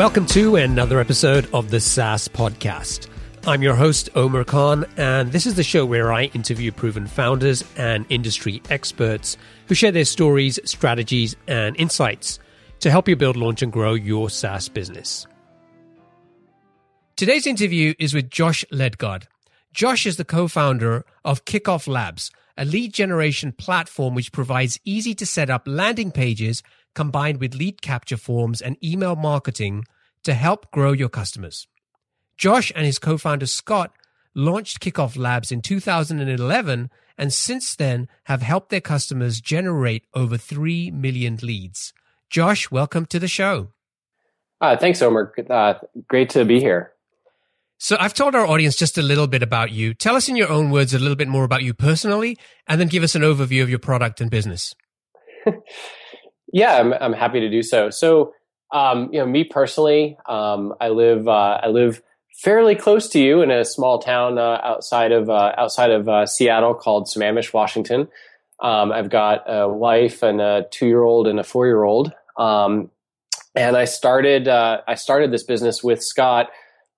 Welcome to another episode of the SaaS Podcast. I'm your host, Omer Khan, and this is the show where I interview proven founders and industry experts who share their stories, strategies, and insights to help you build, launch, and grow your SaaS business. Today's interview is with Josh Ledgard. Josh is the co-founder of Kickoff Labs, a lead generation platform which provides easy-to-set-up landing pages combined with lead capture forms and email marketing to help grow your customers. Josh and his co-founder Scott launched Kickoff Labs in 2011 and since then have helped their customers generate over 3 million leads. Josh, welcome to the show. Thanks, Omer. Great to be here. So I've told our audience just a little bit about you. Tell us in your own words a little bit more about you personally, and then give us an overview of your product and business. Yeah, I'm happy to do so. So, me personally, I live fairly close to you in a small town outside of Seattle called Sammamish, Washington. I've got a wife and a 2-year-old and a 4-year-old, and I started this business with Scott.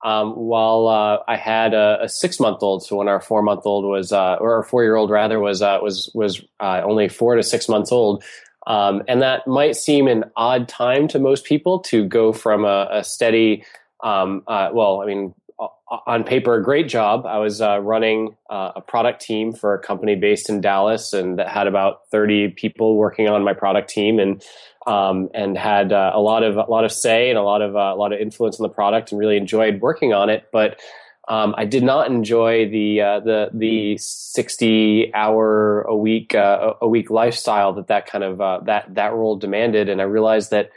While I had a 6-month-old, so when our 4-month-old was, or our 4-year-old rather, was only 4 to 6 months old, and that might seem an odd time to most people to go from a steady, on paper, a great job. I was running a product team for a company based in Dallas, and that had about 30 people working on my product team, and had a lot of say and a lot of influence on the product, and really enjoyed working on it. But I did not enjoy the 60-hour-a-week lifestyle that kind of that role demanded, and I realized that,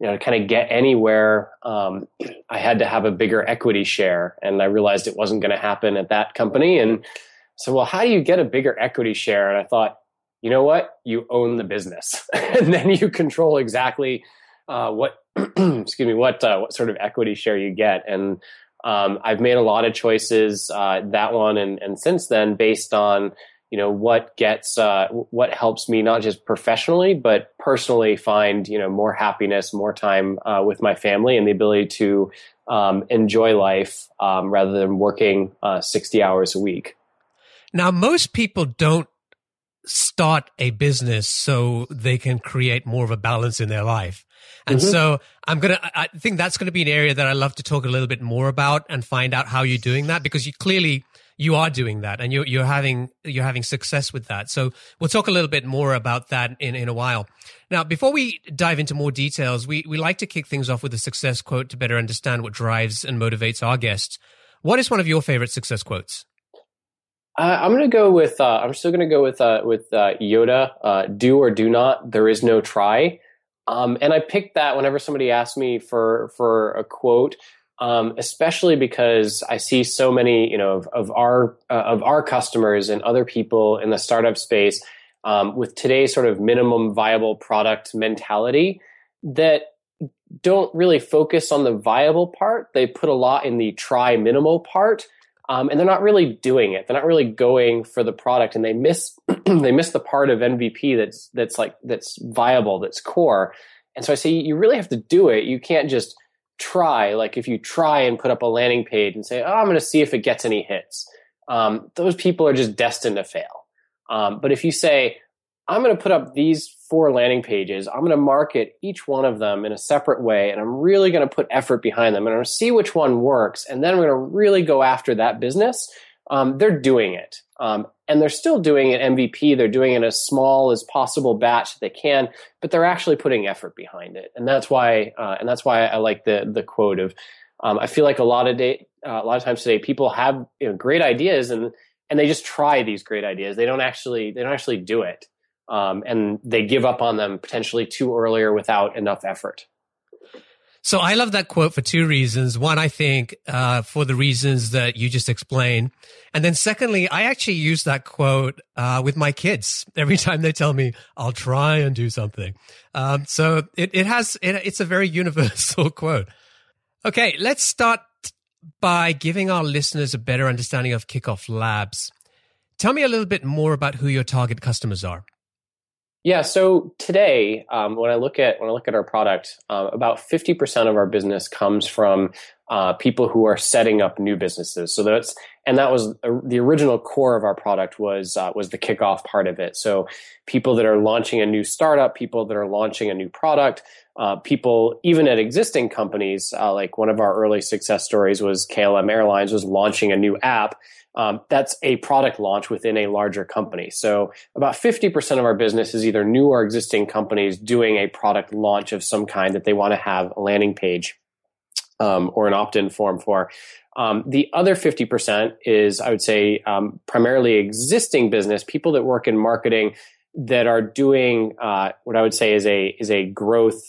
you know, to kind of get anywhere, I had to have a bigger equity share, and I realized it wasn't going to happen at that company. And so, well, how do you get a bigger equity share? And I thought, you know what? You own the business, and then you control exactly what sort of equity share you get. And I've made a lot of choices that one and since then based on, you know, what helps me not just professionally but personally find, you know, more happiness, more time with my family, and the ability to enjoy life rather than working 60 hours a week. Now, most people don't start a business so they can create more of a balance in their life. And so I think that's going to be an area that I love to talk a little bit more about and find out how you're doing that, because you are doing that, and you're having success with that. So we'll talk a little bit more about that in a while. Now, before we dive into more details, we like to kick things off with a success quote to better understand what drives and motivates our guests. What is one of your favorite success quotes? I'm still going to go with Yoda, do or do not, there is no try. And I picked that whenever somebody asks me for a quote. Especially because I see so many, you know, of our customers and other people in the startup space with today's sort of minimum viable product mentality that don't really focus on the viable part. They put a lot in the try minimal part, and they're not really doing it. They're not really going for the product, and they miss the part of MVP that's viable, that's core. And so I say you really have to do it. You can't just try. Like, if you try and put up a landing page and say, oh, I'm going to see if it gets any hits, those people are just destined to fail. But if you say, I'm going to put up these 4 landing pages, I'm going to market each one of them in a separate way, and I'm really going to put effort behind them, and I'm going to see which one works, and then we're going to really go after that business, they're doing it. And they're still doing an MVP. They're doing it as small as possible batch that they can, but they're actually putting effort behind it. And that's why I like the quote of, I feel like a lot of times today, people have, you know, great ideas and they just try these great ideas. They don't actually do it. And they give up on them potentially too early or without enough effort. So I love that quote for 2 reasons. One, I think, for the reasons that you just explained. And then secondly, I actually use that quote with my kids every time they tell me, I'll try and do something. So it's a very universal quote. Okay, let's start by giving our listeners a better understanding of Kickoff Labs. Tell me a little bit more about who your target customers are. Yeah. So today, when I look at our product, about 50% of our business comes from people who are setting up new businesses. So that was the original core of our product was the kickoff part of it. So people that are launching a new startup, people that are launching a new product, people even at existing companies, like one of our early success stories was KLM Airlines was launching a new app. That's a product launch within a larger company. So about 50% of our business is either new or existing companies doing a product launch of some kind that they want to have a landing page or an opt-in form for. The other 50% is, I would say, primarily existing business, people that work in marketing that are doing what I would say is a growth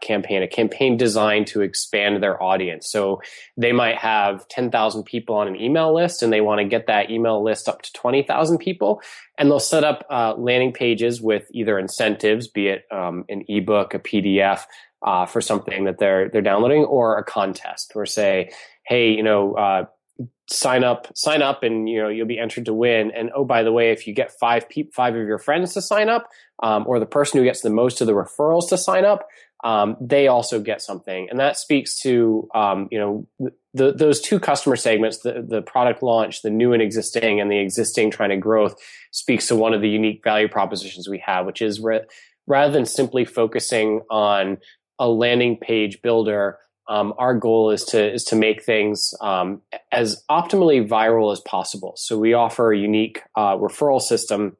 campaign, a campaign designed to expand their audience. So they might have 10,000 people on an email list, and they want to get that email list up to 20,000 people. And they'll set up landing pages with either incentives, be it an ebook, a PDF for something that they're downloading, or a contest, or say, hey, sign up, and you'll be entered to win. And oh, by the way, if you get five of your friends to sign up, or the person who gets the most of the referrals to sign up, they also get something. And that speaks to those two customer segments: the product launch, the new and the existing trying to growth. Speaks to one of the unique value propositions we have, which is rather than simply focusing on a landing page builder. Our goal is to make things as optimally viral as possible. So we offer a unique referral system,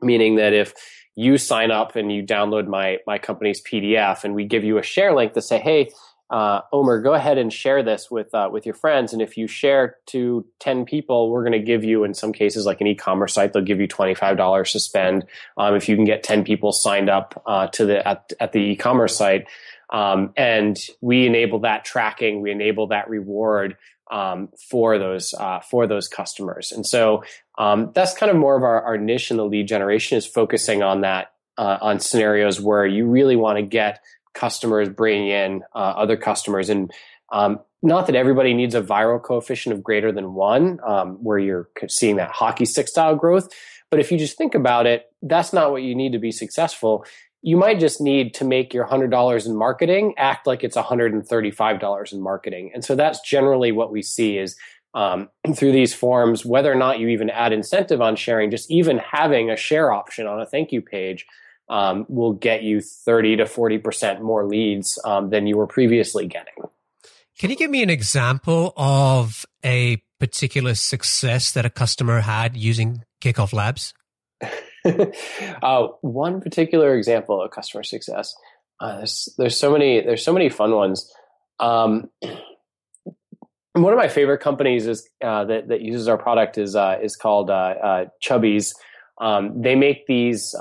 meaning that if you sign up and you download my company's PDF, and we give you a share link to say, hey, Omer, go ahead and share this with your friends. And if you share to 10 people, we're going to give you, in some cases, like an e-commerce site, they'll give you $25 to spend if you can get 10 people signed up at the e-commerce site. And we enable that tracking, we enable that reward for those customers. And so that's kind of more of our niche in the lead generation, is focusing on that on scenarios where you really want to get customers bringing in other customers. And not that everybody needs a viral coefficient of greater than 1, where you're seeing that hockey stick style growth. But if you just think about it, that's not what you need to be successful. You might just need to make your $100 in marketing act like it's $135 in marketing. And so that's generally what we see is through these forms, whether or not you even add incentive on sharing, just even having a share option on a thank you page will get you 30 to 40% more leads than you were previously getting. Can you give me an example of a particular success that a customer had using Kickoff Labs? One particular example of customer success. There's so many fun ones. One of my favorite companies is that uses our product is called Chubbies. They make these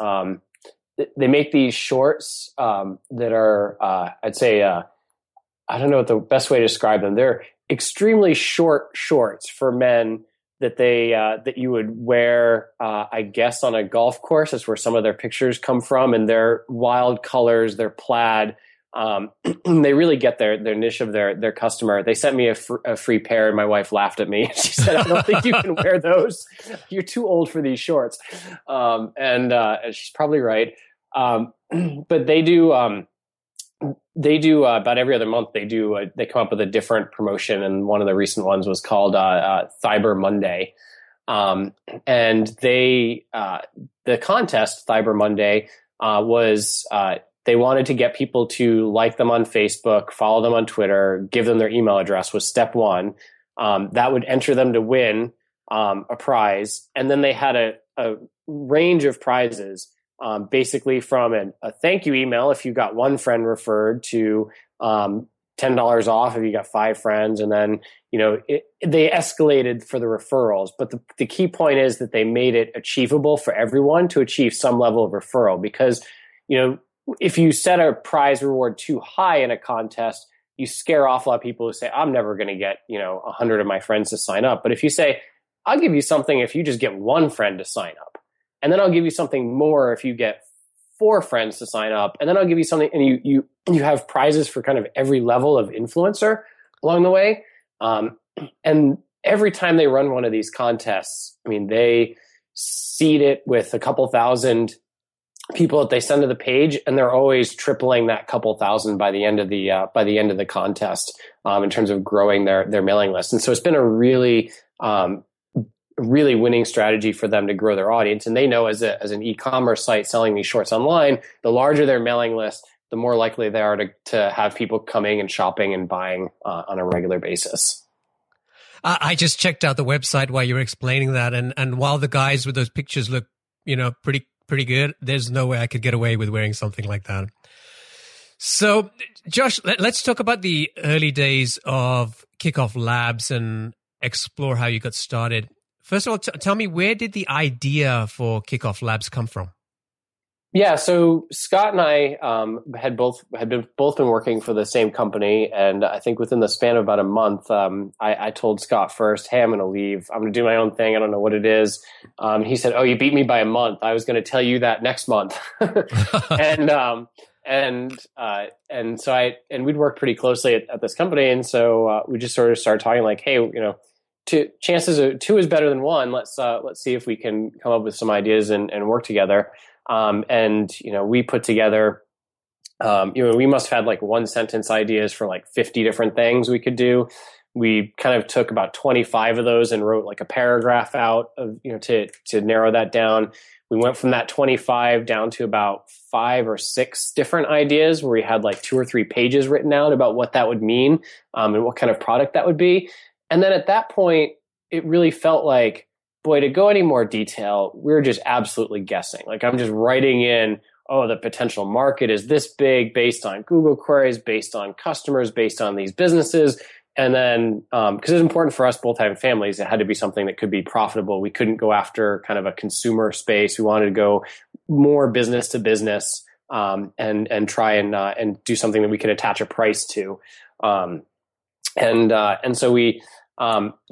shorts that are I'd say I don't know what the best way to describe them. They're extremely short shorts for men that you would wear, I guess, on a golf course. That's where some of their pictures come from, and their wild colors, their plaid. They really get their niche of their customer. They sent me a free pair, and my wife laughed at me. She said, "I don't think you can wear those. You're too old for these shorts." And she's probably right. But they do. They do about every other month. They come up with a different promotion, and one of the recent ones was called Cyber Monday. And the contest Cyber Monday was they wanted to get people to like them on Facebook, follow them on Twitter, give them their email address was step 1. That would enter them to win a prize, and then they had a range of prizes. Basically from a thank you email if you got one friend referred to $10 off if you got 5 friends. And then, they escalated for the referrals. But the key point is that they made it achievable for everyone to achieve some level of referral, because, if you set a prize reward too high in a contest, you scare off a lot of people who say, I'm never going to get, 100 of my friends to sign up. But if you say, I'll give you something if you just get one friend to sign up. And then I'll give you something more if you get 4 friends to sign up. And then I'll give you something, and you have prizes for kind of every level of influencer along the way. And every time they run one of these contests, they seed it with a couple thousand people that they send to the page, and they're always tripling that couple thousand by the end of the contest in terms of growing their mailing list. And so it's been a really winning strategy for them to grow their audience. And they know as an e-commerce site selling these shorts online, the larger their mailing list, the more likely they are to have people coming and shopping and buying on a regular basis. I just checked out the website while you were explaining that, and while the guys with those pictures look, pretty good, there's no way I could get away with wearing something like that. So, Josh, let's talk about the early days of Kickoff Labs and explore how you got started. First of all, tell me, where did the idea for Kickoff Labs come from? Yeah, so Scott and I had both been working for the same company, and I think within the span of about a month, I told Scott first, "Hey, I'm going to leave. I'm going to do my own thing. I don't know what it is." He said, "Oh, you beat me by a month. I was going to tell you that next month." and so we'd worked pretty closely at this company, and so we just sort of started talking like, "Hey, two is better than one. Let's see if we can come up with some ideas and work together." We put together, we must have had like 1-sentence ideas for like 50 different things we could do. We kind of took about 25 of those and wrote like a paragraph out of, to narrow that down. We went from that 25 down to about 5 or 6 different ideas where we had like 2 or 3 pages written out about what that would mean, and what kind of product that would be. And then at that point, it really felt like, boy, to go any more detail, we're just absolutely guessing. Like, I'm just writing in, the potential market is this big based on Google queries, based on customers, based on these businesses. And then, because it's important for us both having families, it had to be something that could be profitable. We couldn't go after kind of a consumer space. We wanted to go more business to business, and try and do something that we could attach a price to.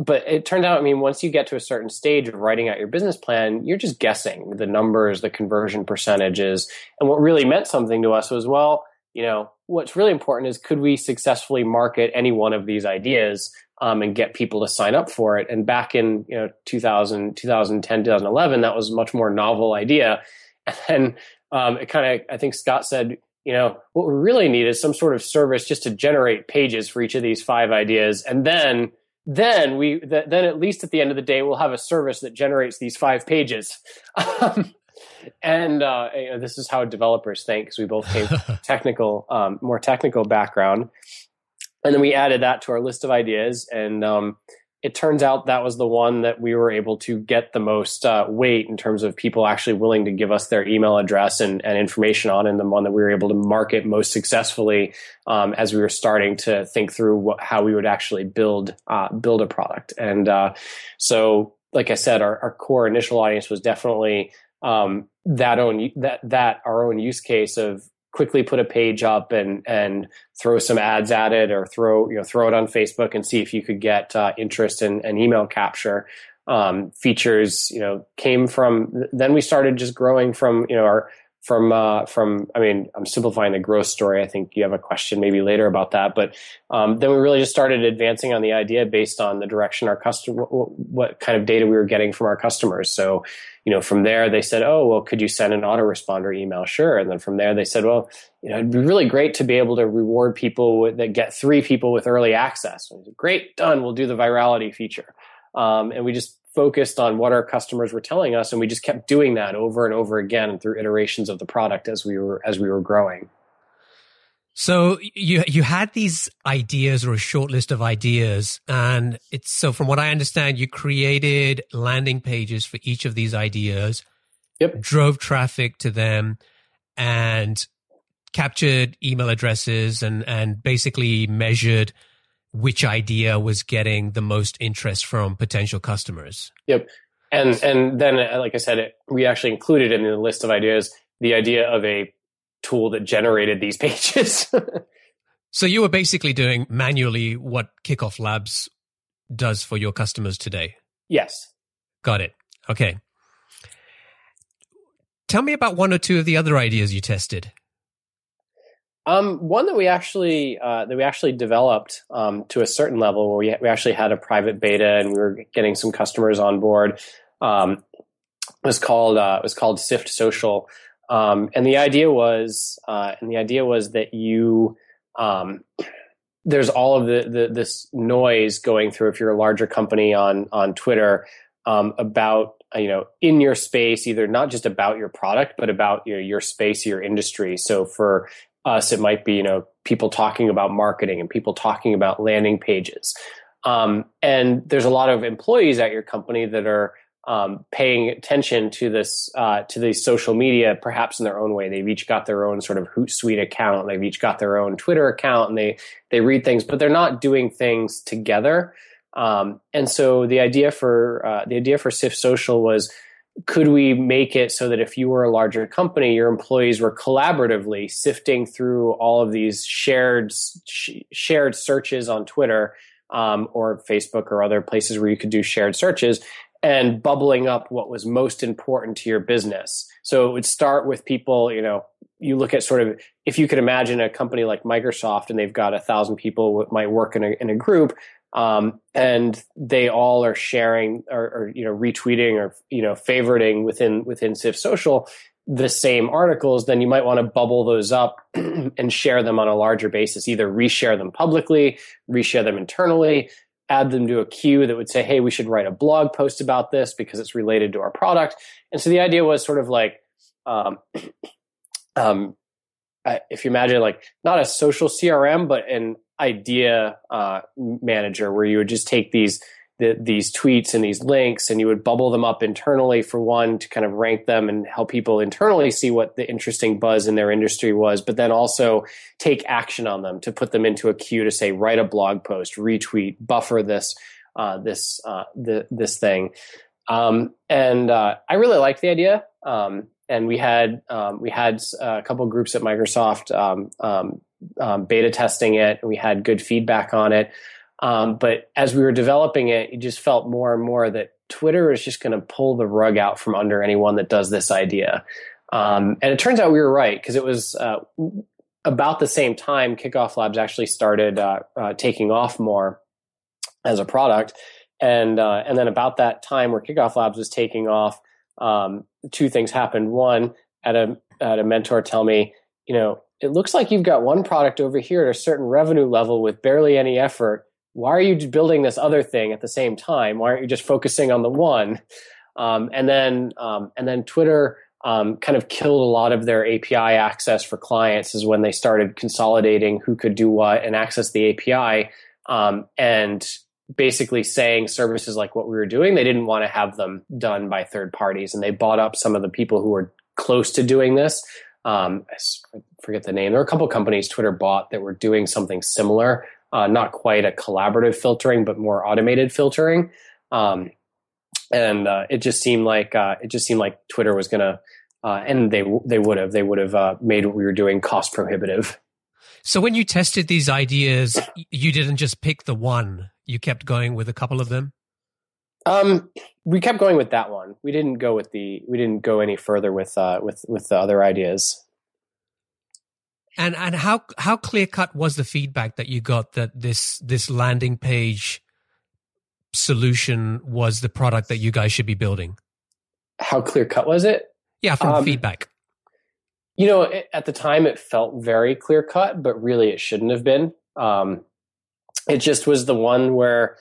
But it turned out, once you get to a certain stage of writing out your business plan, you're just guessing the numbers, the conversion percentages. And what really meant something to us was, what's really important is, could we successfully market any one of these ideas, and get people to sign up for it? And back in, 2010, 2011, that was a much more novel idea. And then, I think Scott said, what we really need is some sort of service just to generate pages for each of these 5 ideas. And then at least at the end of the day, we'll have a service that generates these 5 pages. This is how developers think, because we both came from more technical background. And then we added that to our list of ideas. And it turns out that was the one that we were able to get the most weight in terms of people actually willing to give us their email address and information on, and the one that we were able to market most successfully as we were starting to think through how we would actually build a product. And so, like I said, our core initial audience was definitely our own use case of quickly put a page up and throw some ads at it, or throw it on Facebook and see if you could get interest and email capture. Features, came from, then we started just growing from, I'm simplifying the growth story. I think you have a question maybe later about that, but then we really just started advancing on the idea based on the direction our customer, what kind of data we were getting from our customers. So, from there they said, could you send an autoresponder email? Sure. And then from there they said, it'd be really great to be able to reward people that get 3 people with early access. And we said, great, done. We'll do the virality feature. And we just focused on what our customers were telling us. And we just kept doing that over and over again through iterations of the product as we were growing. So you had these ideas, or a short list of ideas, and so from what I understand, you created landing pages for each of these ideas, yep, drove traffic to them, and captured email addresses, and basically measured which idea was getting the most interest from potential customers. Yep. And then, like I said, we actually included in the list of ideas the idea of a tool that generated these pages. So you were basically doing manually what Kickoff Labs does for your customers today. Yes. Got it. Okay. Tell me about 1 or 2 of the other ideas you tested. One that we actually developed to a certain level, where we actually had a private beta and we were getting some customers on board, was called Sift Social. And the idea was that you, there's all of this noise going through if you're a larger company on Twitter, about, in your space, either not just about your product, but about your space, your industry. So for us, it might be, people talking about marketing and people talking about landing pages. And there's a lot of employees at your company that are, paying attention to this, to these social media, perhaps in their own way. They've each got their own sort of Hootsuite account. They've each got their own Twitter account, and they read things, but they're not doing things together. And so the idea for Sift Social was, could we make it so that if you were a larger company, your employees were collaboratively sifting through all of these shared searches on Twitter, or Facebook or other places where you could do shared searches, and bubbling up what was most important to your business. So it would start with people, you look at sort of, if you could imagine a company like Microsoft, and they've got 1,000 people who might work in a group, and they all are sharing or retweeting or, favoriting within Sift Social the same articles, then you might want to bubble those up and share them on a larger basis, either reshare them publicly, reshare them internally, add them to a queue that would say, hey, we should write a blog post about this because it's related to our product. And so the idea was sort of like, if you imagine like not a social CRM, but an idea manager, where you would just take these tweets and these links, and you would bubble them up internally for one to kind of rank them and help people internally see what the interesting buzz in their industry was, but then also take action on them to put them into a queue to say, write a blog post, retweet, buffer this thing. And I really liked the idea. And we had a couple groups at Microsoft beta testing it, and we had good feedback on it. But as we were developing it, it just felt more and more that Twitter is just going to pull the rug out from under anyone that does this idea. And it turns out we were right, because it was about the same time Kickoff Labs actually started taking off more as a product. And then about that time where Kickoff Labs was taking off, two things happened. One, I had a mentor tell me, it looks like you've got one product over here at a certain revenue level with barely any effort. Why are you building this other thing at the same time? Why aren't you just focusing on the one? And then Twitter kind of killed a lot of their API access for clients, is when they started consolidating who could do what and access the API, and basically saying services like what we were doing, they didn't want to have them done by third parties. And they bought up some of the people who were close to doing this. I forget the name. There were a couple companies Twitter bought that were doing something similar. Not quite a collaborative filtering, but more automated filtering, and it just seemed like Twitter was gonna, and they would have made what we were doing cost prohibitive. So when you tested these ideas, you didn't just pick the one; you kept going with a couple of them. We kept going with that one. We didn't go any further with the other ideas. And how clear cut was the feedback that you got that this landing page solution was the product that you guys should be building? How clear cut was it? Yeah, from feedback. At the time it felt very clear cut, but really it shouldn't have been. It just was the one where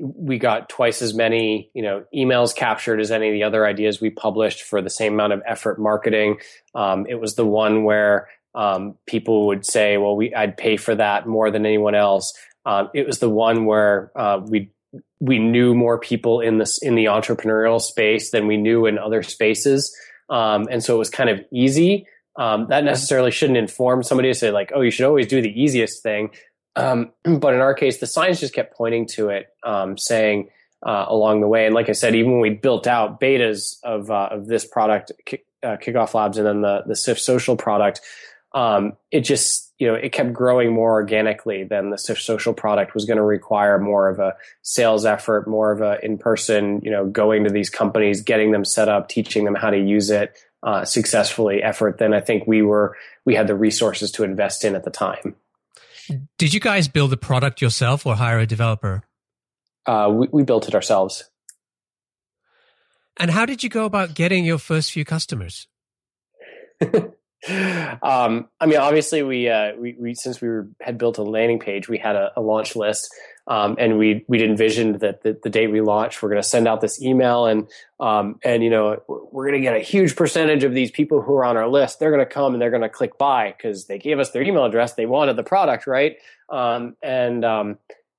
we got twice as many, emails captured as any of the other ideas we published for the same amount of effort marketing. It was the one where people would say, "Well, I'd pay for that more than anyone else." It was the one where we knew more people in the entrepreneurial space than we knew in other spaces, and so it was kind of easy. That necessarily shouldn't inform somebody to say like, "Oh, you should always do the easiest thing." But in our case, the signs just kept pointing to it, saying along the way. And like I said, even when we built out betas of this product, Kickoff Labs, and then the Sift Social product, it just it kept growing more organically than the Sift Social product was going to require more of a sales effort, more of a in-person, going to these companies, getting them set up, teaching them how to use it successfully effort than I think we had the resources to invest in at the time. Did you guys build the product yourself or hire a developer? We built it ourselves. And how did you go about getting your first few customers? I mean, obviously, we since we had built a landing page, we had a launch list, and we'd envisioned that the day we launched, we're going to send out this email, and you know, we're going to get a huge percentage of these people who are on our list. They're going to come and they're going to click buy because they gave us their email address, they wanted the product, right? And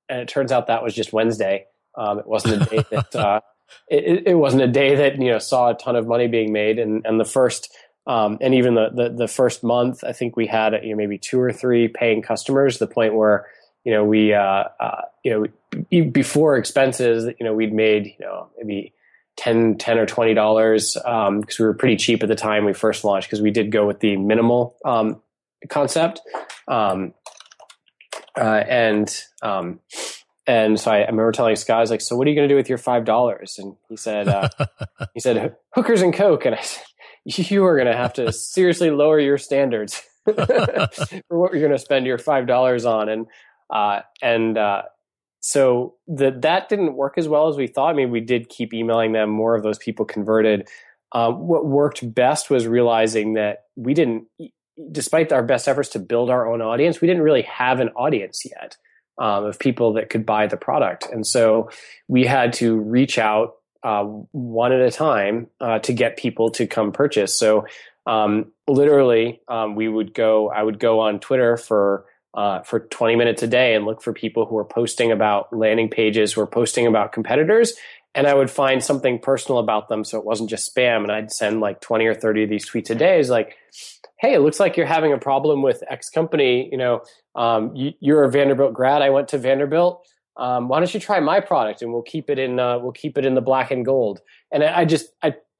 it turns out that was just Wednesday. It wasn't a day that it wasn't a day that, you know, saw a ton of money being made, and the first. And even the first month, I think we had, you know, maybe 2 or 3 paying customers. The point where, you know, we you know, before expenses, you know, we'd made, you know, maybe $10 or $20 because we were pretty cheap at the time we first launched, because we did go with the minimal concept. And so I remember telling Scott, I was like, "So what are you going to do with your $5?" And he said, "Hookers and coke." And I said, "You are going to have to seriously lower your standards for what you're going to spend your $5 on." And so that didn't work as well as we thought. I mean, we did keep emailing them. More of those people converted. What worked best was realizing that we didn't, despite our best efforts to build our own audience, we didn't really have an audience yet of people that could buy the product. And so we had to reach out one at a time to get people to come purchase. So literally, I would go on Twitter for 20 minutes a day and look for people who were posting about landing pages, who were posting about competitors, and I would find something personal about them so it wasn't just spam. And I'd send like 20 or 30 of these tweets a day. It's like, "Hey, it looks like you're having a problem with X company. You know, you're a Vanderbilt grad. I went to Vanderbilt. Why don't you try my product, and we'll keep it in the black and gold." And I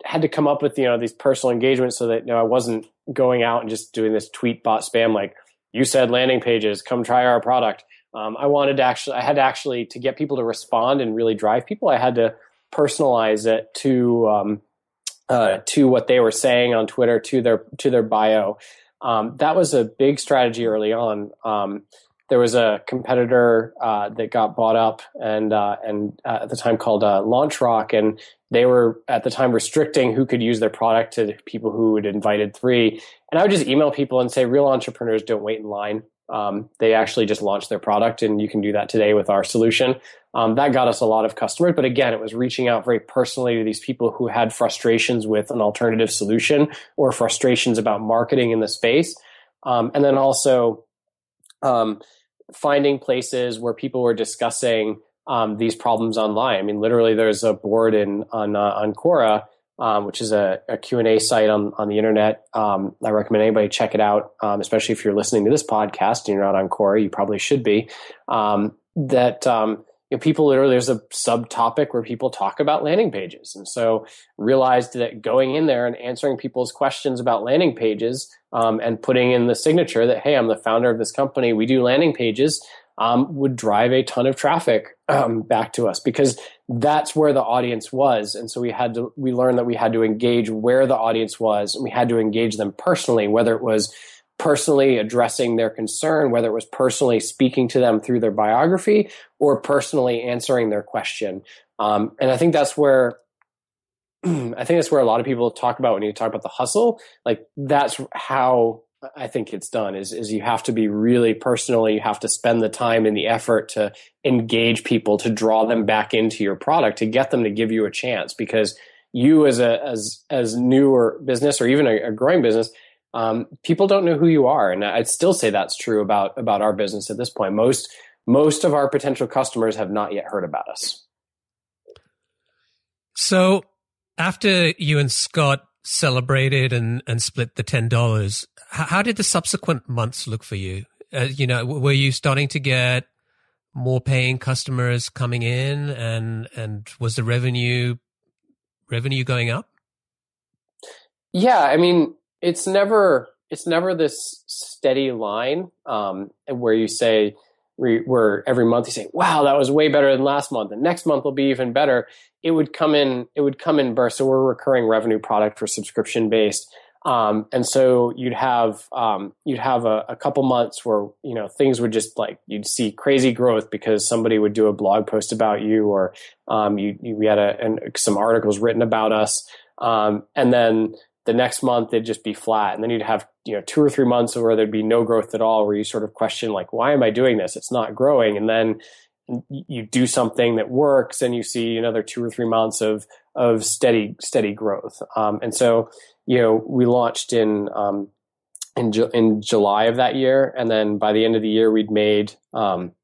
had to come up with, you know, these personal engagements so that, you know, I wasn't going out and just doing this tweet bot spam like, "You said landing pages, come try our product." I had to get people to respond and really drive people, I had to personalize it to what they were saying on Twitter, to their bio. That was a big strategy early on. There was a competitor that got bought up and at the time called LaunchRock, and they were at the time restricting who could use their product to people who had invited 3. And I would just email people and say, "Real entrepreneurs don't wait in line. They actually just launch their product, and you can do that today with our solution." That got us a lot of customers. But again, it was reaching out very personally to these people who had frustrations with an alternative solution or frustrations about marketing in the space. And then also... finding places where people were discussing these problems online. I mean, literally, there's a board on Quora, which is a Q&A site on the internet. I recommend anybody check it out, especially if you're listening to this podcast and you're not on Quora. You probably should be. You know, there's a subtopic where people talk about landing pages. And so realized that going in there and answering people's questions about landing pages and putting in the signature that, "Hey, I'm the founder of this company, we do landing pages," would drive a ton of traffic back to us, because that's where the audience was. And so we learned that we had to engage where the audience was, and we had to engage them personally, whether it was personally addressing their concern, whether it was personally speaking to them through their biography, or personally answering their question. And I think that's where a lot of people talk about when you talk about the hustle. Like, that's how I think it's done, is you have to be really personal. You have to spend the time and the effort to engage people, to draw them back into your product, to get them to give you a chance. Because you as newer business, or even a growing business, people don't know who you are. And I'd still say that's true about our business at this point. Most of our potential customers have not yet heard about us. So after you and Scott celebrated and split the $10, how did the subsequent months look for you? You know, were you starting to get more paying customers coming in, and was the revenue going up? Yeah, I mean, it's never this steady line where every month you say, "Wow, that was way better than last month, and next month will be even better." It would come in bursts. So we're a recurring revenue product, for subscription based. And so you'd have a couple months where, you know, things would just like, you'd see crazy growth because somebody would do a blog post about you, or we had some articles written about us. And then the next month it'd just be flat. And then you'd have, you know, 2 or 3 months where there'd be no growth at all, where you sort of question like, why am I doing this? It's not growing. And then you do something that works and you see another 2 or 3 months of steady growth. And so, you know, we launched in July of that year. And then by the end of the year, we'd only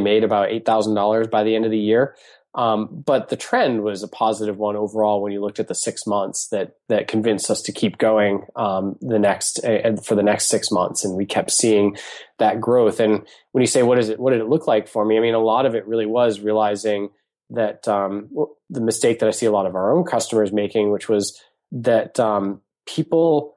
made about $8,000 by the end of the year. But the trend was a positive one overall when you looked at the 6 months that convinced us to keep going for the next 6 months. And we kept seeing that growth. And when you say, what did it look like for me? I mean, a lot of it really was realizing that the mistake that I see a lot of our own customers making, which was that people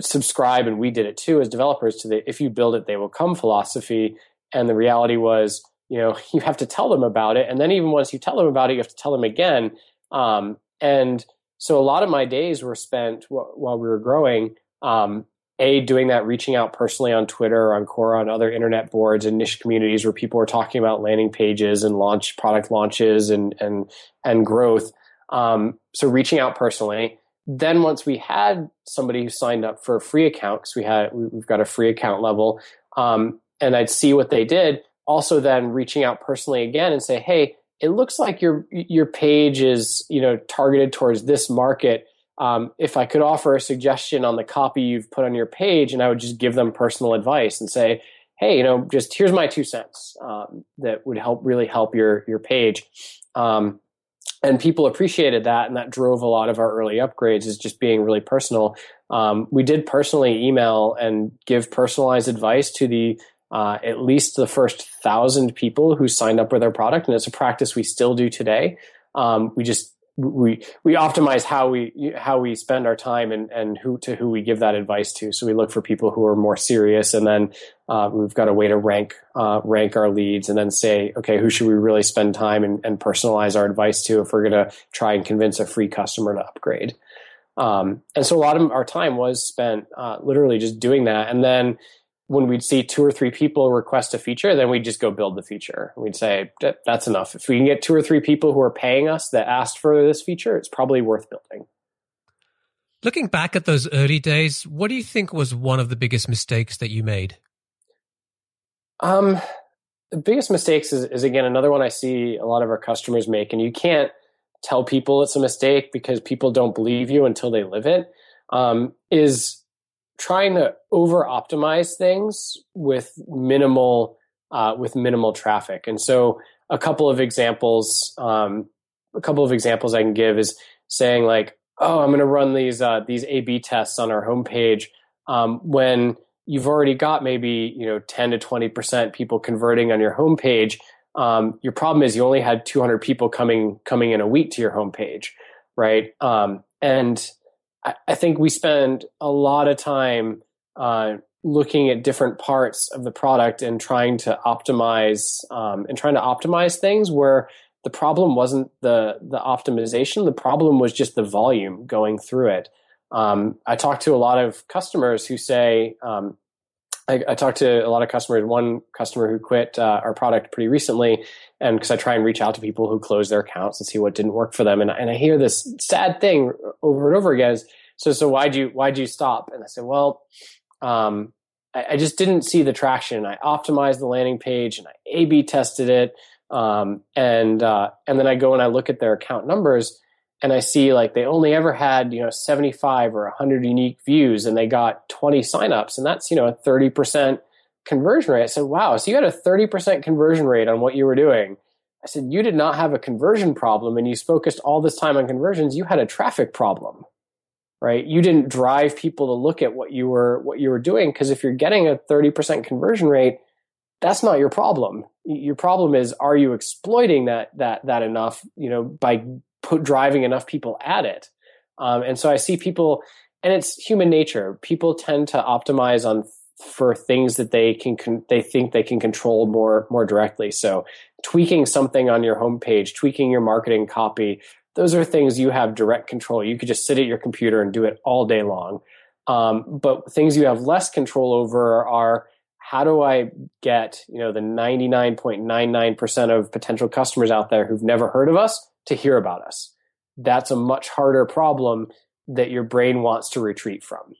subscribe, and we did it too as developers, to the "if you build it, they will come" philosophy. And the reality was, you know, you have to tell them about it. And then even once you tell them about it, you have to tell them again. And so a lot of my days were spent while we were growing, doing that, reaching out personally on Twitter, on Quora, on other internet boards and niche communities where people were talking about landing pages and product launches and growth. So reaching out personally. Then once we had somebody who signed up for a free account, because we've got a free account level, and I'd see what they did. Also then reaching out personally again and say, hey, it looks like your page is, you know, targeted towards this market. If I could offer a suggestion on the copy you've put on your page, and I would just give them personal advice and say, hey, you know, just here's my 2 cents that would really help your page. And people appreciated that, and that drove a lot of our early upgrades, is just being really personal. We did personally email and give personalized advice to at least the first 1,000 people who signed up with our product, and it's a practice we still do today. We optimize how we spend our time and who we give that advice to. So we look for people who are more serious, and then we've got a way to rank our leads, and then say, okay, who should we really spend time and personalize our advice to if we're going to try and convince a free customer to upgrade. And so a lot of our time was spent literally just doing that, and then when we'd see 2 or 3 people request a feature, then we'd just go build the feature. We'd say, that's enough. If we can get 2 or 3 people who are paying us that asked for this feature, it's probably worth building. Looking back at those early days, what do you think was one of the biggest mistakes that you made? The biggest mistakes is again, another one I see a lot of our customers make. And you can't tell people it's a mistake because people don't believe you until they live it, is trying to over-optimize things with minimal traffic. And so a couple of examples I can give is saying like, oh, I'm going to run these A/B tests on our homepage when you've already got maybe, you know, 10 to 20% people converting on your homepage. Your problem is you only had 200 people coming in a week to your homepage, right? And I think we spend a lot of time looking at different parts of the product and trying to optimize things where the problem wasn't the optimization. The problem was just the volume going through it. I talked to a lot of customers who say, I talked to a lot of customers, one customer who quit our product pretty recently, and because I try and reach out to people who close their accounts and see what didn't work for them. And I hear this sad thing over and over again is, so why'd you stop? And I said, well, I just didn't see the traction. I optimized the landing page and I A/B tested it. And then I go and I look at their account numbers, and I see like they only ever had, you know, 75 or 100 unique views, and they got 20 signups, and that's, you know, a 30% conversion rate. I said, wow, so you had a 30% conversion rate on what you were doing. I said, you did not have a conversion problem, and you focused all this time on conversions. You had a traffic problem, right? You didn't drive people to look at what you were doing, because if you're getting a 30% conversion rate, that's not your problem. Your problem is, are you exploiting that enough, you know, by driving enough people at it. And so I see people, and it's human nature. People tend to optimize for things that they think they can control more directly. So tweaking something on your homepage, tweaking your marketing copy, Those are things you have direct control. You could just sit at your computer and do it all day long. But things you have less control over are, how do I get, the 99.99% of potential customers out there who've never heard of us to hear about us? That's a much harder problem that your brain wants to retreat from.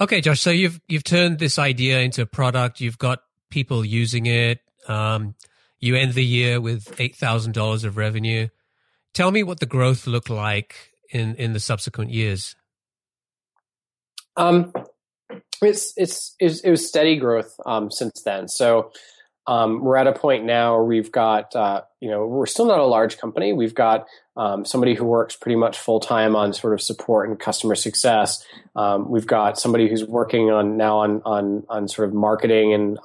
Okay, Josh. So you've turned this idea into a product. You've got people using it. You end the year with $8,000 of revenue. Tell me what the growth looked like in the subsequent years. It was steady growth since then. So we're at a point now where we've got we're still not a large company. We've got somebody who works pretty much full time on sort of support and customer success. We've got somebody who's working on sort of marketing and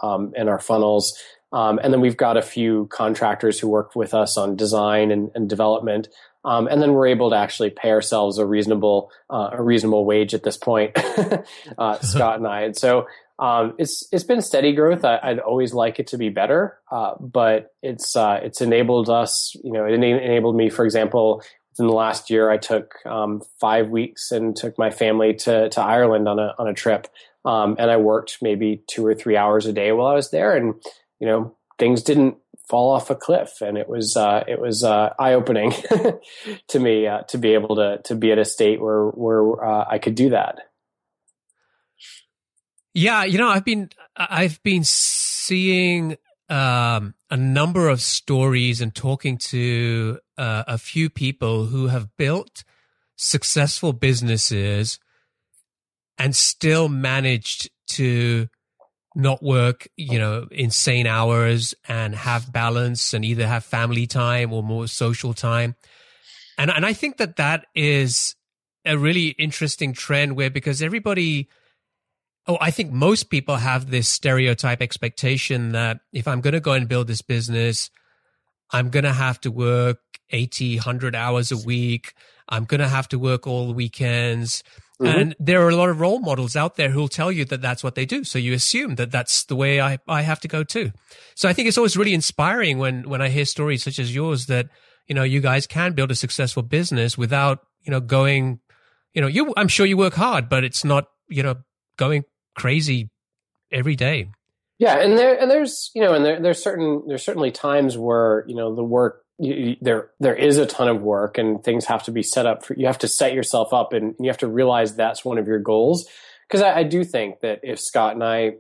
our funnels. And then we've got a few contractors who work with us on design and development. And then we're able to actually pay ourselves a reasonable wage at this point, Scott and I. And so it's been steady growth. I'd always like it to be better, but it's enabled us. It enabled me, for example, in the last year, I took 5 weeks and took my family to Ireland on a trip, and I worked maybe 2 or 3 hours a day while I was there, and things didn't fall off a cliff, and it was eye-opening to me to be able to be at a state where I could do that. Yeah, I've been seeing a number of stories and talking to a few people who have built successful businesses and still managed to not work, insane hours, and have balance, and either have family time or more social time. And I think that is a really interesting trend because everybody, I think most people have this stereotype expectation that if I'm going to go and build this business, I'm going to have to work 80, 100 hours a week. I'm going to have to work all the weekends. Mm-hmm. And there are a lot of role models out there who'll tell you that that's what they do. So you assume that that's the way I have to go too. So I think it's always really inspiring when I hear stories such as yours that, you guys can build a successful business without, going, I'm sure you work hard, but it's not, going crazy every day. Yeah. And there's certainly times where, the work, there is a ton of work, and things have to be set up you have to set yourself up, and you have to realize that's one of your goals. Because I do think that if Scott and I,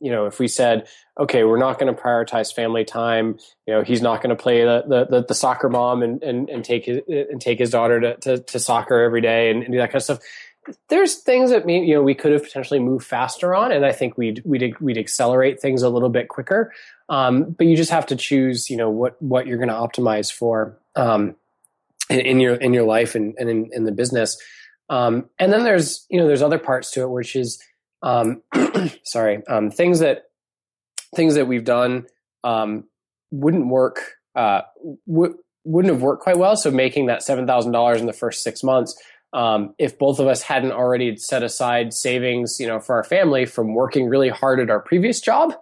if we said, okay, we're not going to prioritize family time, he's not going to play the soccer mom and take his daughter to soccer every day and do that kind of stuff. There's things that we could have potentially moved faster on, and I think we'd accelerate things a little bit quicker. But you just have to choose, what you're going to optimize for in your life and in the business. And then there's other parts to it, which is things that we've done wouldn't have worked quite well. So making that $7,000 in the first 6 months. If both of us hadn't already set aside savings, for our family from working really hard at our previous job,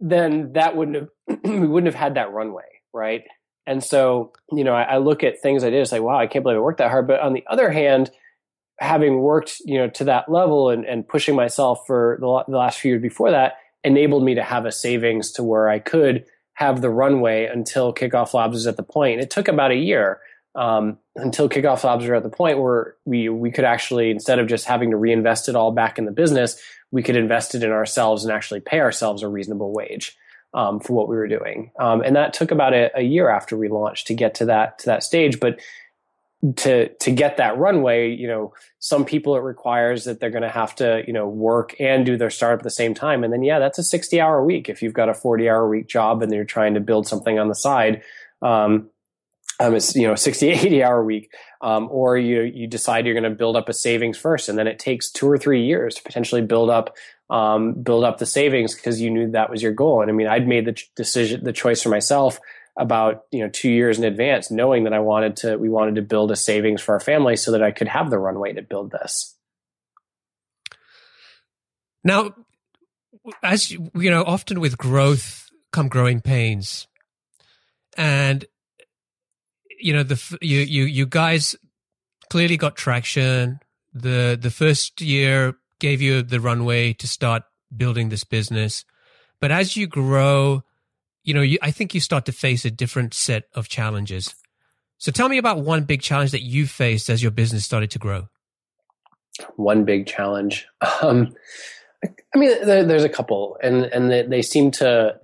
then that we wouldn't have had that runway, right? And so, I look at things I did, it's like, wow, I can't believe I worked that hard. But on the other hand, having worked, to that level and pushing myself for the last few years before that enabled me to have a savings to where I could have the runway until Kickoff Labs was at the point. It took about a year. Until Kickoff Labs were at the point where we could actually, instead of just having to reinvest it all back in the business, we could invest it in ourselves and actually pay ourselves a reasonable wage for what we were doing. And that took about a year after we launched to get to that stage. But to get that runway, some people it requires that they're going to have to, work and do their startup at the same time. And then, yeah, that's a 60-hour week if you've got a 40-hour week job and you're trying to build something on the side. It's 60, 80-hour week, or you decide you're going to build up a savings first, and then it takes 2 or 3 years to potentially build up the savings because you knew that was your goal. And I mean, I'd made the choice for myself about 2 years in advance, knowing that we wanted to build a savings for our family so that I could have the runway to build this. Now, as often with growth come growing pains, and you know, you guys clearly got traction. The first year gave you the runway to start building this business. But as you grow, you know, I think you start to face a different set of challenges. So tell me about one big challenge that you faced as your business started to grow. One big challenge. I mean, there's a couple, and they seem to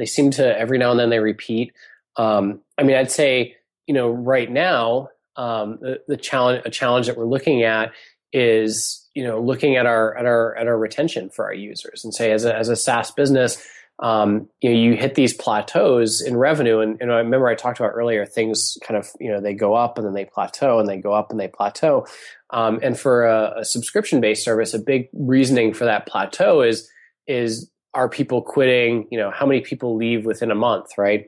every now and then they repeat. I mean, I'd say, you know, right now, the challenge that we're looking at is, you know, looking at our retention for our users, and say as a SaaS business, you know, you hit these plateaus in revenue, and I remember I talked about earlier, things kind of, you know, they go up and then they plateau, and they go up and they plateau. And for a subscription-based service, a big reasoning for that plateau is are people quitting? You know, how many people leave within a month, right?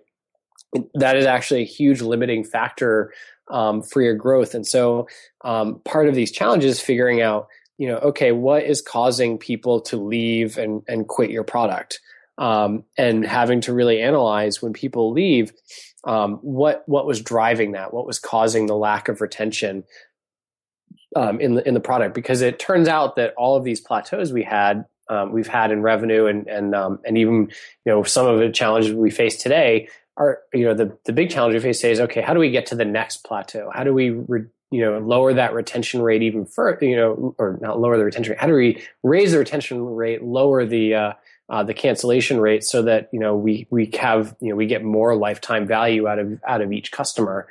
That is actually a huge limiting factor for your growth. And so part of these challenges figuring out, you know, okay, what is causing people to leave and quit your product? And having to really analyze when people leave, what was driving that? What was causing the lack of retention in the product? Because it turns out that all of these plateaus we've had in revenue and even, you know, some of the challenges we face today are, you know, the big challenge we face today is, okay, how do we get to the next plateau? How do we lower that retention rate even further? You know, or not lower the retention rate. How do we raise the retention rate? Lower the cancellation rate so that, you know, we get more lifetime value out of each customer.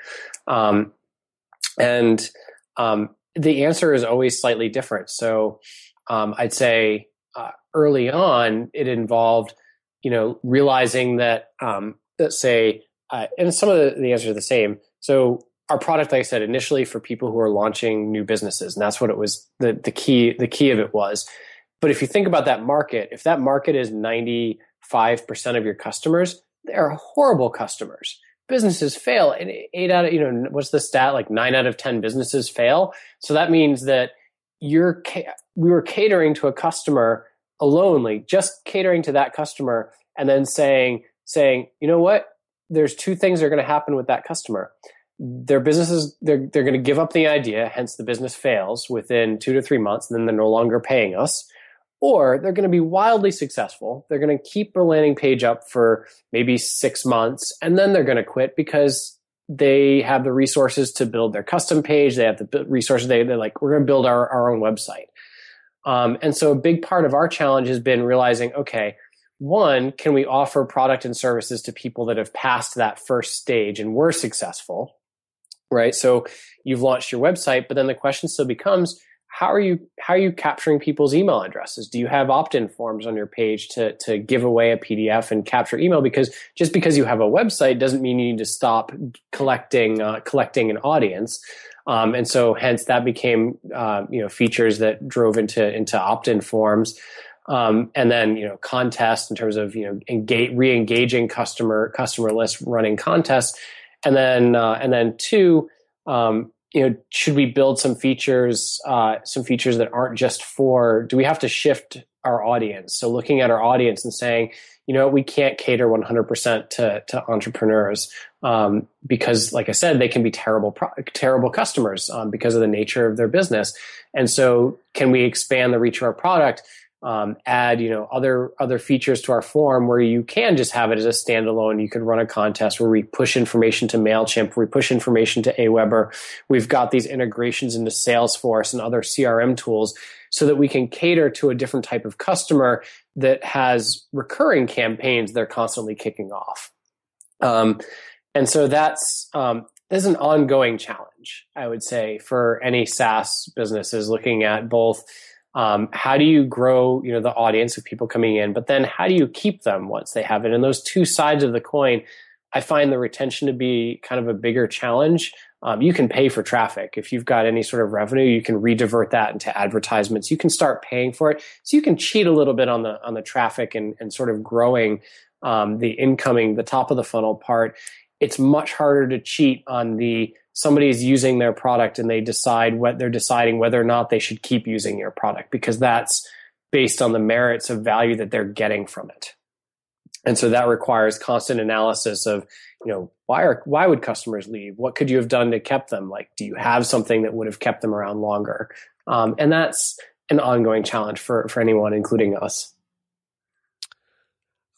The answer is always slightly different. So, I'd say, early on it involved, you know, realizing that, and some of the answers are the same. So our product, like I said, initially for people who are launching new businesses, and that's what it was, the key of it was. But if you think about that market, if that market is 95% of your customers, they are horrible customers. Businesses fail, and 9 out of 10 businesses fail. So that means that we were catering to a customer alone, just catering to that customer, and then saying, you know what? There's two things that are going to happen with that customer. Their businesses, they're going to give up the idea, hence the business fails within 2 to 3 months, and then they're no longer paying us. Or they're going to be wildly successful. They're going to keep the landing page up for maybe 6 months, and then they're going to quit because they have the resources to build their custom page. They have the resources. They're like, we're going to build our own website. And so a big part of our challenge has been realizing, okay, one, can we offer product and services to people that have passed that first stage and were successful, right? So you've launched your website, but then the question still becomes, How are you capturing people's email addresses? Do you have opt-in forms on your page to give away a PDF and capture email? Because just because you have a website doesn't mean you need to stop collecting an audience. And so hence that became, you know, features that drove into opt-in forms. And then, you know, contests in terms of, you know, re-engaging customer lists, running contests. And then two, you know, should we build some features that aren't just for, do we have to shift our audience? So looking at our audience and saying, you know, we can't cater 100% to entrepreneurs, because like I said, they can be terrible customers, because of the nature of their business. And so can we expand the reach of our product, add, you know, other features to our form where you can just have it as a standalone. You could run a contest where we push information to MailChimp, we push information to AWeber. We've got these integrations into Salesforce and other CRM tools so that we can cater to a different type of customer that has recurring campaigns they're constantly kicking off. And so that's an ongoing challenge, I would say, for any SaaS business, is looking at both, how do you grow, you know, the audience of people coming in, but then how do you keep them once they have it? And those two sides of the coin, I find the retention to be kind of a bigger challenge. You can pay for traffic. If you've got any sort of revenue, you can redivert that into advertisements. You can start paying for it. So you can cheat a little bit on the traffic and sort of growing, the top of the funnel part. It's much harder to cheat on somebody's using their product and they decide they're deciding whether or not they should keep using your product, because that's based on the merits of value that they're getting from it. And so that requires constant analysis of, you know, why would customers leave? What could you have done to keep them? Like, do you have something that would have kept them around longer? And that's an ongoing challenge for anyone, including us.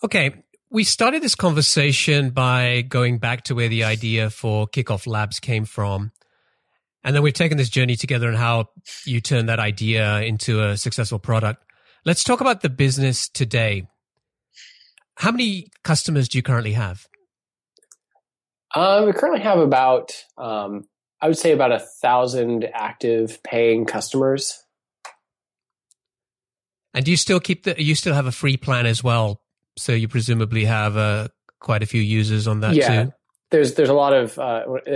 Okay. We started this conversation by going back to where the idea for Kickoff Labs came from. And then we've taken this journey together on how you turn that idea into a successful product. Let's talk about the business today. How many customers do you currently have? We currently have about, I would say about 1,000 active paying customers. And do you still you still have a free plan as well? So you presumably have quite a few users on that too? There's a lot of,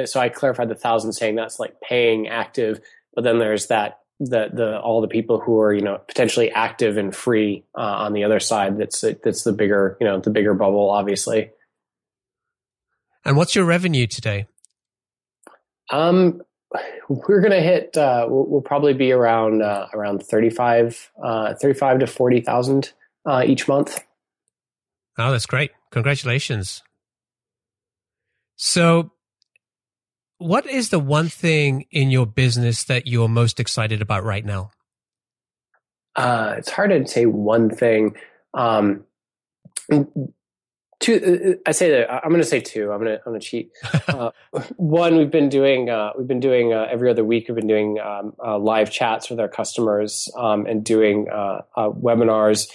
so I clarified the 1,000 saying that's like paying active, but then there's that, all the people who are, you know, potentially active and free on the other side. That's the bigger, you know, the bigger bubble, obviously. And what's your revenue today? We're going to hit, we'll probably be around 35 to 40,000 each month. Oh, that's great. Congratulations. So what is the one thing in your business that you're most excited about right now? It's hard to say one thing. I'm going to say two. I'm going to cheat. One, we've been doing every other week. We've been doing live chats with our customers and doing webinars.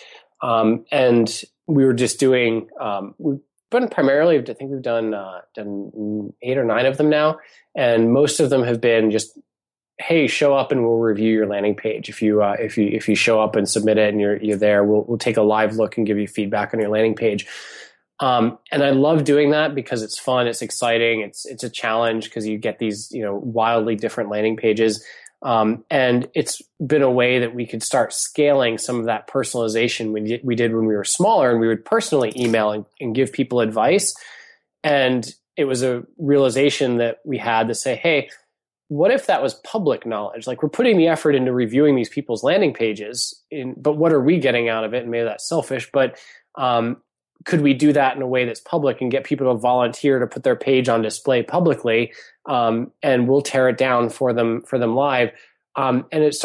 And we were just doing, but primarily, I think we've done 8 or 9 of them now, and most of them have been just, "Hey, show up and we'll review your landing page. If you show up and submit it and you're there, we'll take a live look and give you feedback on your landing page." And I love doing that because it's fun, it's exciting, it's a challenge because you get these, you know, wildly different landing pages. And it's been a way that we could start scaling some of that personalization we did when we were smaller, and we would personally email and give people advice. And it was a realization that we had to say, hey, what if that was public knowledge? Like, we're putting the effort into reviewing these people's landing pages, but what are we getting out of it? And maybe that's selfish, but could we do that in a way that's public and get people to volunteer to put their page on display publicly? And we'll tear it down for them live. And it's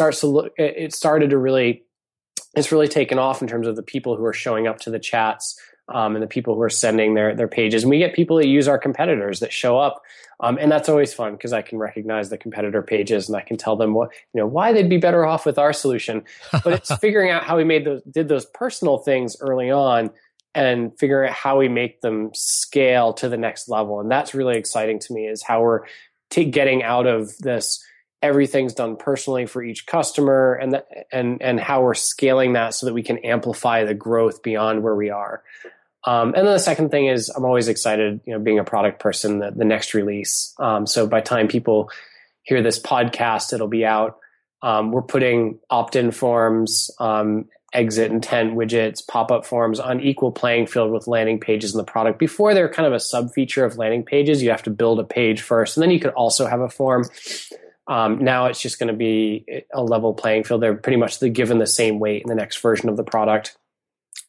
really taken off in terms of the people who are showing up to the chats, and the people who are sending their pages. And we get people that use our competitors that show up. And that's always fun because I can recognize the competitor pages and I can tell them why they'd be better off with our solution. But it's figuring out how we did those personal things early on, and figuring out how we make them scale to the next level. And that's really exciting to me, is how we're getting out of this, everything's done personally for each customer, and how we're scaling that so that we can amplify the growth beyond where we are. And then the second thing is, I'm always excited, being a product person, the next release. So by the time people hear this podcast, it'll be out. We're putting opt-in forms, exit intent widgets, pop-up forms on equal playing field with landing pages in the product. Before, they're kind of a sub-feature of landing pages. You have to build a page first, and then you could also have a form. Now it's just going to be a level playing field. They're pretty much given the same weight in the next version of the product.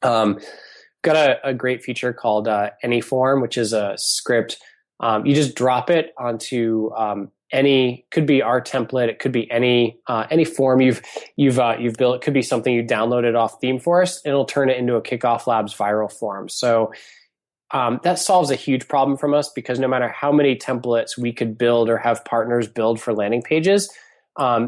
Got a great feature called Any Form, which is a script. You just drop it onto could be our template. It could be any form you've built. It could be something you downloaded off ThemeForest, and it'll turn it into a Kickoff Labs viral form. So that solves a huge problem from us, because no matter how many templates we could build or have partners build for landing pages,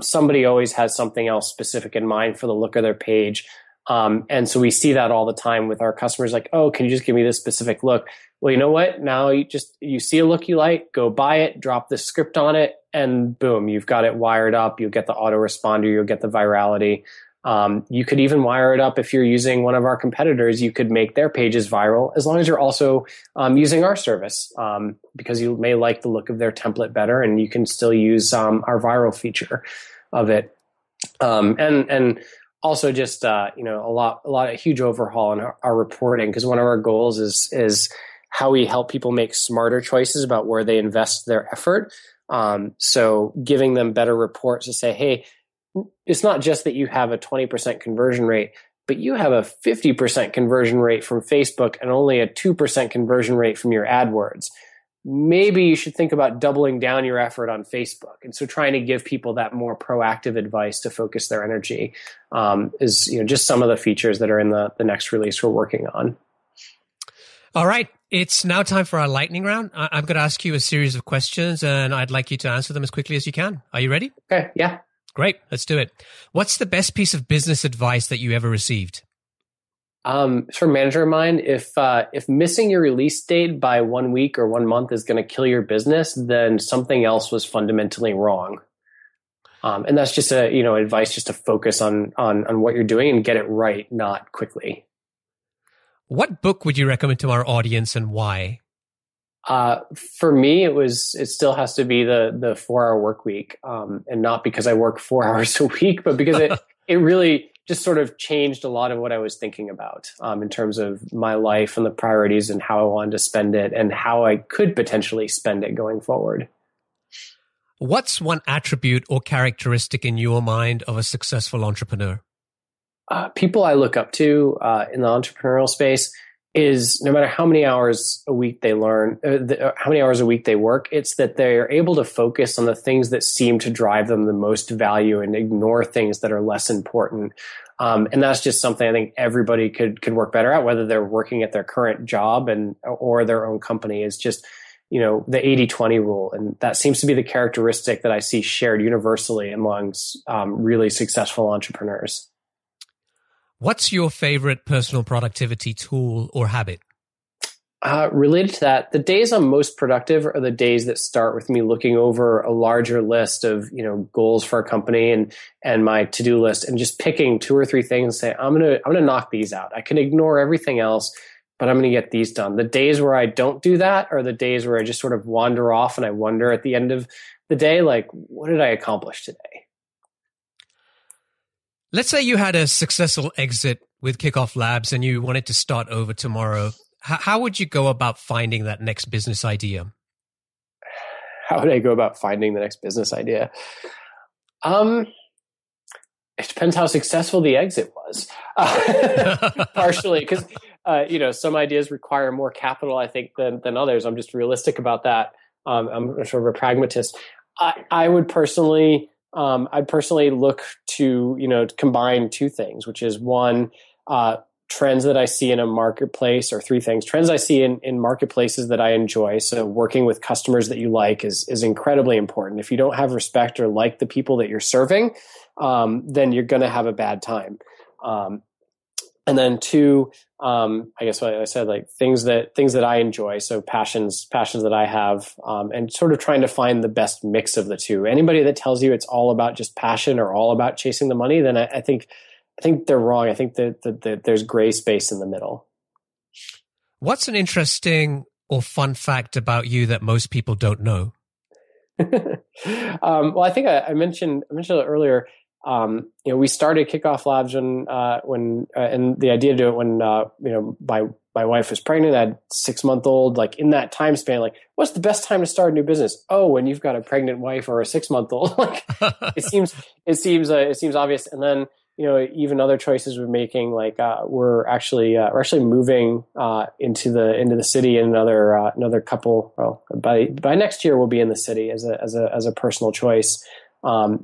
somebody always has something else specific in mind for the look of their page. And so we see that all the time with our customers, like, oh, can you just give me this specific look? Well, you know what? Now you see a look you like, go buy it, drop the script on it, and boom, you've got it wired up. You'll get the autoresponder, you'll get the virality. You could even wire it up if you're using one of our competitors. You could make their pages viral, as long as you're also using our service, because you may like the look of their template better, and you can still use our viral feature of it. Also, just a lot, a huge overhaul in our reporting, because one of our goals is how we help people make smarter choices about where they invest their effort. So giving them better reports to say, hey, it's not just that you have a 20% conversion rate, but you have a 50% conversion rate from Facebook and only a 2% conversion rate from your AdWords, maybe you should think about doubling down your effort on Facebook. And so trying to give people that more proactive advice to focus their energy is just some of the features that are in the next release we're working on. All right. It's now time for our lightning round. I'm going to ask you a series of questions, and I'd like you to answer them as quickly as you can. Are you ready? Okay. Yeah. Great. Let's do it. What's the best piece of business advice that you ever received? For a manager of mine, if missing your release date by 1 week or 1 month is going to kill your business, then something else was fundamentally wrong. And that's just advice just to focus on what you're doing and get it right, not quickly. What book would you recommend to our audience and why? For me, it still has to be the 4-hour work week, and not because I work 4 hours a week, but because it really just sort of changed a lot of what I was thinking about in terms of my life and the priorities and how I wanted to spend it and how I could potentially spend it going forward. What's one attribute or characteristic in your mind of a successful entrepreneur? People I look up to in the entrepreneurial space is no matter how many hours a week they learn, how many hours a week they work, it's that they're able to focus on the things that seem to drive them the most value and ignore things that are less important. And that's just something I think everybody could work better at, whether they're working at their current job or their own company. Is just the 80-20 rule. And that seems to be the characteristic that I see shared universally amongst really successful entrepreneurs. What's your favorite personal productivity tool or habit? Related to that, the days I'm most productive are the days that start with me looking over a larger list of goals for a company and my to-do list, and just picking 2 or 3 things and say, I'm gonna knock these out. I can ignore everything else, but I'm going to get these done. The days where I don't do that are the days where I just sort of wander off and I wonder at the end of the day, like, what did I accomplish today? Let's say you had a successful exit with Kickoff Labs and you wanted to start over tomorrow. How would you go about finding that next business idea? How would I go about finding the next business idea? It depends how successful the exit was, partially because some ideas require more capital, I think, than others. I'm just realistic about that. I'm sort of a pragmatist. I would personally. I'd personally look to, combine 2 things, which is 1, trends that I see in a marketplace, or 3 things, trends I see in marketplaces that I enjoy. So working with customers that you like is incredibly important. If you don't have respect or like the people that you're serving, then you're going to have a bad time. And then 2, I guess what I said, like things that I enjoy. So passions that I have, and sort of trying to find the best mix of the 2. Anybody that tells you it's all about just passion or all about chasing the money, then I think they're wrong. I think that there's gray space in the middle. What's an interesting or fun fact about you that most people don't know? Well, I think I mentioned it earlier. We started Kickoff Labs and the idea to do it when my wife was pregnant. I had 6-month-old, like in that time span, like what's the best time to start a new business? Oh, when you've got a pregnant wife or a 6-month-old, like it seems obvious. And then, even other choices we're making, like, we're actually moving, into the city in another couple, well, by next year we'll be in the city as a personal choice.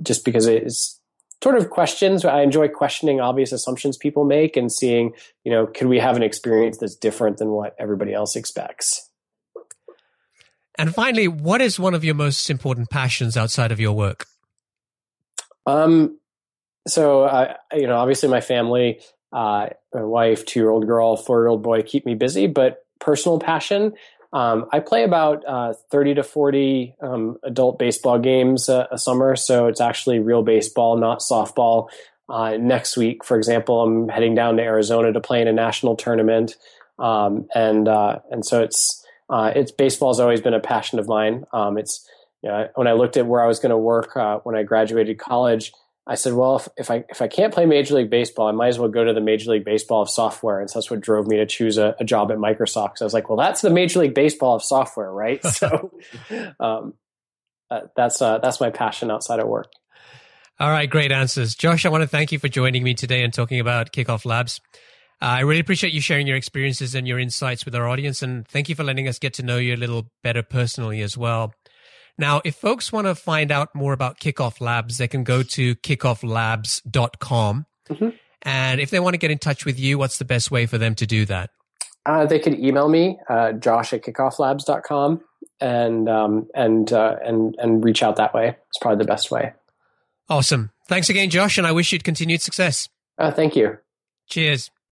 Just because it's sort of questions. I enjoy questioning obvious assumptions people make and seeing, could we have an experience that's different than what everybody else expects? And finally, what is one of your most important passions outside of your work? So obviously my family, my wife, 2-year-old girl, 4-year-old boy keep me busy, but personal passion, I play about 30 to 40 adult baseball games a summer, so it's actually real baseball, not softball. Next week, for example, I'm heading down to Arizona to play in a national tournament, and so it's baseball's always been a passion of mine. It's when I looked at where I was going to work when I graduated college, I said, well, if I can't play Major League Baseball, I might as well go to the Major League Baseball of software. And so that's what drove me to choose a job at Microsoft. So I was like, well, that's the Major League Baseball of software, right? So that's my passion outside of work. All right, great answers. Josh, I want to thank you for joining me today and talking about Kickoff Labs. I really appreciate you sharing your experiences and your insights with our audience, and thank you for letting us get to know you a little better personally as well. Now, if folks want to find out more about Kickoff Labs, they can go to kickofflabs.com. Mm-hmm. And if they want to get in touch with you, what's the best way for them to do that? They could email me, josh@kickofflabs.com, and reach out that way. It's probably the best way. Awesome. Thanks again, Josh, and I wish you'd continued success. Thank you. Cheers.